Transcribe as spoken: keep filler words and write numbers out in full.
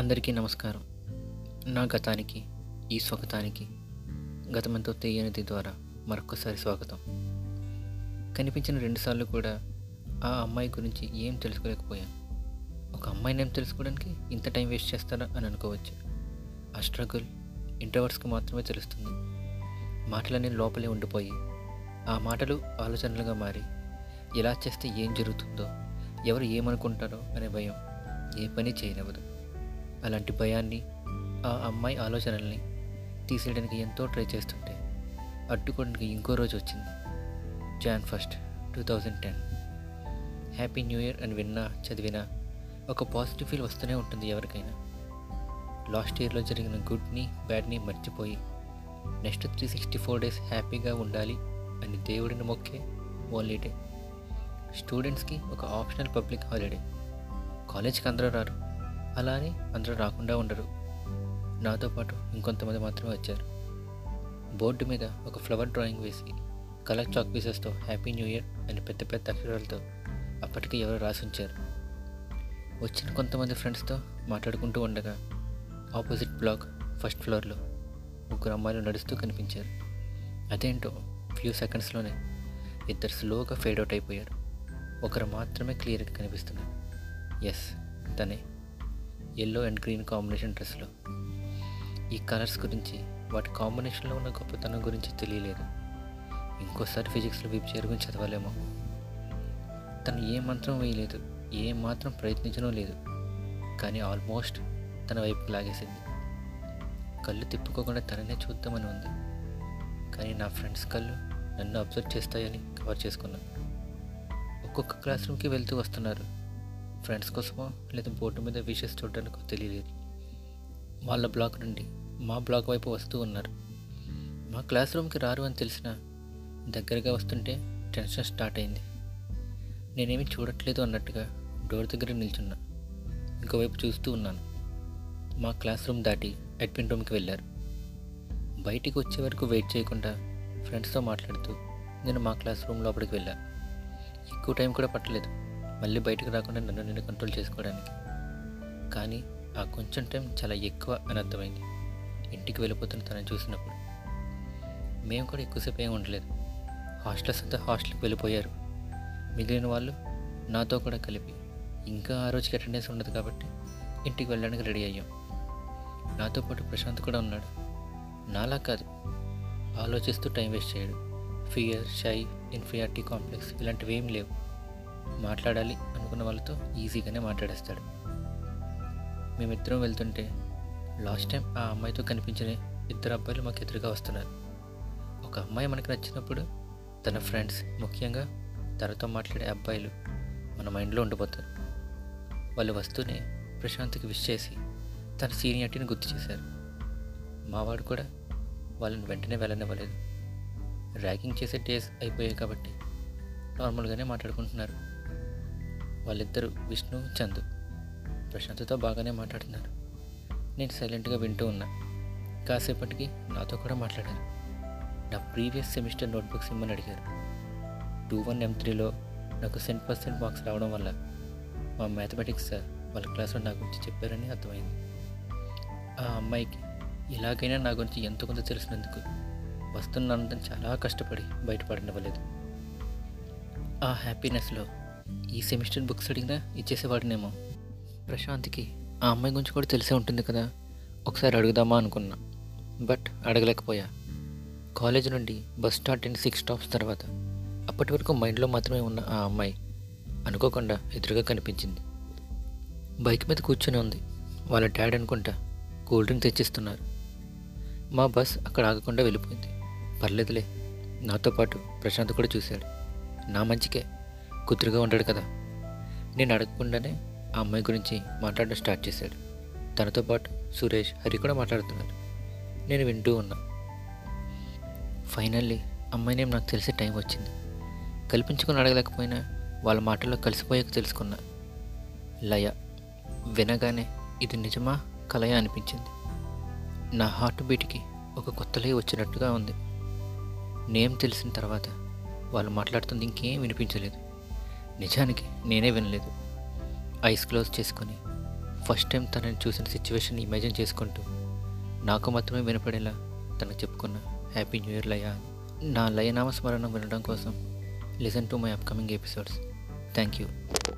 అందరికీ నమస్కారం. నా గతానికి ఈ స్వాగతానికి గతమంతో తెలియనిది ద్వారా మరొకసారి స్వాగతం. కనిపించిన రెండుసార్లు కూడా ఆ అమ్మాయి గురించి ఏం తెలుసుకోలేకపోయాను. ఒక అమ్మాయిని ఏం తెలుసుకోవడానికి ఇంత టైం వేస్ట్ చేస్తారా అని అనుకోవచ్చు. ఆ స్ట్రగుల్ ఇంట్రోవర్ట్స్కి మాత్రమే తెలుస్తుంది. మాటలన్నీ లోపలే ఉండిపోయి ఆ మాటలు ఆలోచనలుగా మారి ఎలా చేస్తే ఏం జరుగుతుందో, ఎవరు ఏమనుకుంటారో అనే భయం ఏ పని చేయనివ్వదు. అలాంటి భయాన్ని, ఆ అమ్మాయి ఆలోచనల్ని తీసేయడానికి ఎంతో ట్రై చేస్తుంటే అడ్డుకోవడానికి ఇంకో రోజు వచ్చింది. January first two thousand ten. Happy new year అని విన్నా చదివినా ఒక పాజిటివ్ ఫీల్ వస్తూనే ఉంటుంది ఎవరికైనా. లాస్ట్ ఇయర్లో జరిగిన గుడ్ని బ్యాడ్ని మర్చిపోయి next three sixty four days హ్యాపీగా ఉండాలి అని దేవుడిని మొక్కే ఓన్లీ డే. స్టూడెంట్స్కి ఒక ఆప్షనల్ పబ్లిక్ హాలిడే. కాలేజ్కి అందరూ రారు, అలా అని అందరూ రాకుండా ఉండరు. నాతో పాటు ఇంకొంతమంది మాత్రమే వచ్చారు. బోర్డు మీద ఒక ఫ్లవర్ డ్రాయింగ్ వేసి కలర్ చాక్ పీసెస్తో హ్యాపీ న్యూ ఇయర్ అని పెద్ద పెద్ద అక్షరాలతో అప్పటికి ఎవరో రాసి ఉంచారు. వచ్చిన కొంతమంది ఫ్రెండ్స్తో మాట్లాడుకుంటూ ఉండగా ఆపోజిట్ బ్లాక్ ఫస్ట్ ఫ్లోర్లో ముగ్గురు అమ్మాయిలు నడుస్తూ కనిపించారు. అదేంటో ఫ్యూ సెకండ్స్లోనే ఇద్దరు స్లోగా ఫేడ్ అవుట్ అయిపోయారు. ఒకరు మాత్రమే క్లియర్గా కనిపిస్తున్నారు. ఎస్, తనే, ఎల్లో అండ్ గ్రీన్ కాంబినేషన్ డ్రెస్లో. ఈ కలర్స్ గురించి, వాటి కాంబినేషన్లో ఉన్న గొప్పతనం గురించి తెలియలేదు. ఇంకోసారి ఫిజిక్స్లో విబ్చేర్ గురించి చదవలేమో. తను ఏమాత్రం వేయలేదు, ఏమాత్రం ప్రయత్నించడం లేదు, కానీ ఆల్మోస్ట్ తన వైపు లాగేసింది. కళ్ళు తిప్పుకోకుండా తననే చూద్దామని ఉంది, కానీ నా ఫ్రెండ్స్ కళ్ళు నన్ను అబ్జర్వ్ చేస్తాయని కవర్ చేసుకున్నాను. ఒక్కొక్క క్లాస్ రూమ్కి వెళ్తూ వస్తున్నారు. ఫ్రెండ్స్ కోసమో లేదా బోర్డు మీద విషెస్ చూడడానికో తెలియలేదు. వాళ్ళ బ్లాక్ నుండి మా బ్లాక్ వైపు వస్తూ ఉన్నారు. మా క్లాస్ రూమ్కి రారు అని తెలిసిన దగ్గరగా వస్తుంటే టెన్షన్ స్టార్ట్ అయింది. నేనేమి చూడట్లేదు అన్నట్టుగా డోర్ దగ్గర నిల్చున్నా. ఇంకోవైపు చూస్తూ ఉన్నాను. మా క్లాస్ రూమ్ దాటి అడ్మిన్ రూమ్కి వెళ్ళారు. బయటికి వచ్చే వరకు వెయిట్ చేయకుండా ఫ్రెండ్స్తో మాట్లాడుతూ నేను మా క్లాస్ రూమ్ లోపలికి వెళ్ళాను. ఎక్కువ టైం కూడా పట్టలేదు మళ్ళీ బయటకు రాకుండా నన్ను నేను కంట్రోల్ చేసుకోవడానికి. కానీ ఆ కొంచెం టైం చాలా ఎక్కువ అని అర్థమైంది ఇంటికి వెళ్ళిపోతున్న తనని చూసినప్పుడు. మేము కూడా ఎక్కువసేపు ఏమి ఉండలేదు. హాస్టల్స్ అంతా హాస్టల్కి వెళ్ళిపోయారు. మిగిలిన వాళ్ళు నాతో కూడా కలిపి, ఇంకా ఆ రోజుకి అటెండెన్స్ ఉండదు కాబట్టి ఇంటికి వెళ్ళడానికి రెడీ అయ్యాం. నాతో పాటు ప్రశాంత్ కూడా ఉన్నాడు. నాలా కాదు, ఆలోచిస్తూ టైం వేస్ట్ చేయడు. ఫియర్, షై, ఇన్ఫీరియారిటీ కాంప్లెక్స్ ఇలాంటివి ఏం లేవు. మాట్లాడాలి అనుకున్న వాళ్ళతో ఈజీగానే మాట్లాడేస్తాడు. మేమిద్దరం వెళ్తుంటే లాస్ట్ టైం ఆ అమ్మాయితో కనిపించిన ఇద్దరు అబ్బాయిలు మాకు ఎదురుగా వస్తున్నారు. ఒక అమ్మాయి మనకు నచ్చినప్పుడు తన ఫ్రెండ్స్, ముఖ్యంగా తనతో మాట్లాడే అబ్బాయిలు మన మైండ్లో ఉండిపోతారు. వాళ్ళు వస్తూనే ప్రశాంత్కి విష్ చేసి తన సీనియారిటీని గుర్తు చేశారు. మావాడు కూడా వాళ్ళని వెంటనే వెళ్ళనివ్వలేదు. ర్యాగింగ్ చేసే డేస్ అయిపోయాయి కాబట్టి నార్మల్గానే మాట్లాడుకుంటున్నారు. వాళ్ళిద్దరూ విష్ణు, చందు. ప్రశాంత్తో బాగానే మాట్లాడుతున్నారు. నేను సైలెంట్గా వింటూ ఉన్నా. కాసేపటికి నాతో కూడా మాట్లాడారు. నా ప్రీవియస్ సెమిస్టర్ నోట్బుక్స్ ఇమ్మని అడిగారు. టూ వన్ ఎం త్రీలో నాకు సెవెన్ పర్సెంట్ మార్క్స్ రావడం వల్ల మా మ్యాథమెటిక్స్ సార్ వాళ్ళ క్లాస్లో నా గురించి చెప్పారని అర్థమైంది. ఆ అమ్మాయికి ఇలాగైనా నా గురించి ఎంతో కొంత తెలిసినందుకు వస్తున్నానందని చాలా కష్టపడి బయటపడనివ్వలేదు. ఆ హ్యాపీనెస్లో ఈ సెమిస్టర్ బుక్స్ అడిగినా ఇచ్చేసేవాడినేమో. ప్రశాంత్కి ఆ అమ్మాయి గురించి కూడా తెలిసే ఉంటుంది కదా, ఒకసారి అడుగుదామా అనుకున్నా, బట్ అడగలేకపోయా. కాలేజ్ నుండి బస్ స్టార్ట్ అయిన సిక్స్ స్టాప్స్ తర్వాత అప్పటి వరకు మైండ్లో మాత్రమే ఉన్న ఆ అమ్మాయి అనుకోకుండా ఎదురుగా కనిపించింది. బైక్ మీద కూర్చొని ఉంది. వాళ్ళ డాడీ అనుకుంటా కూల్ డ్రింక్ తెచ్చిస్తున్నారు. మా బస్ అక్కడ ఆగకుండా వెళ్ళిపోయింది. పర్లేదులే, నాతో పాటు ప్రశాంత్ కూడా చూశాడు. నా మంచికే, కుదురుగా ఉంటాడు కదా. నేను అడగకుండానే ఆ అమ్మాయి గురించి మాట్లాడడం స్టార్ట్ చేశాడు. తనతో పాటు సురేష్, హరి కూడా మాట్లాడుతున్నారు. నేను వింటూ ఉన్నా. ఫైనల్లీ అమ్మాయి నేమ్ నాకు తెలిసే టైం వచ్చింది. కల్పించుకొని అడగలేకపోయినా వాళ్ళ మాటల్లో కలిసిపోయాక తెలుసుకున్నా. లయ. వినగానే ఇది నిజమా కలయ అనిపించింది. నా హార్ట్ బీట్కి ఒక కొత్త లయ వచ్చినట్టుగా ఉంది. నేమ్ తెలిసిన తర్వాత వాళ్ళు మాట్లాడుతుంది ఇంకేం వినిపించలేదు. నిజానికి నేనే వినలేదు. ఆ ఐస్ క్లోజ్ చేసుకుని ఫస్ట్ టైం తనని చూసిన సిచ్యువేషన్ ఇమాజిన్ చేసుకుంటూ నాకు మాత్రమే వినపడేలా తనకు చెప్పుకున్న హ్యాపీ న్యూ ఇయర్ లయ. నా లయనామ స్మరణ వినడం కోసం listen to my upcoming episodes. Thank you.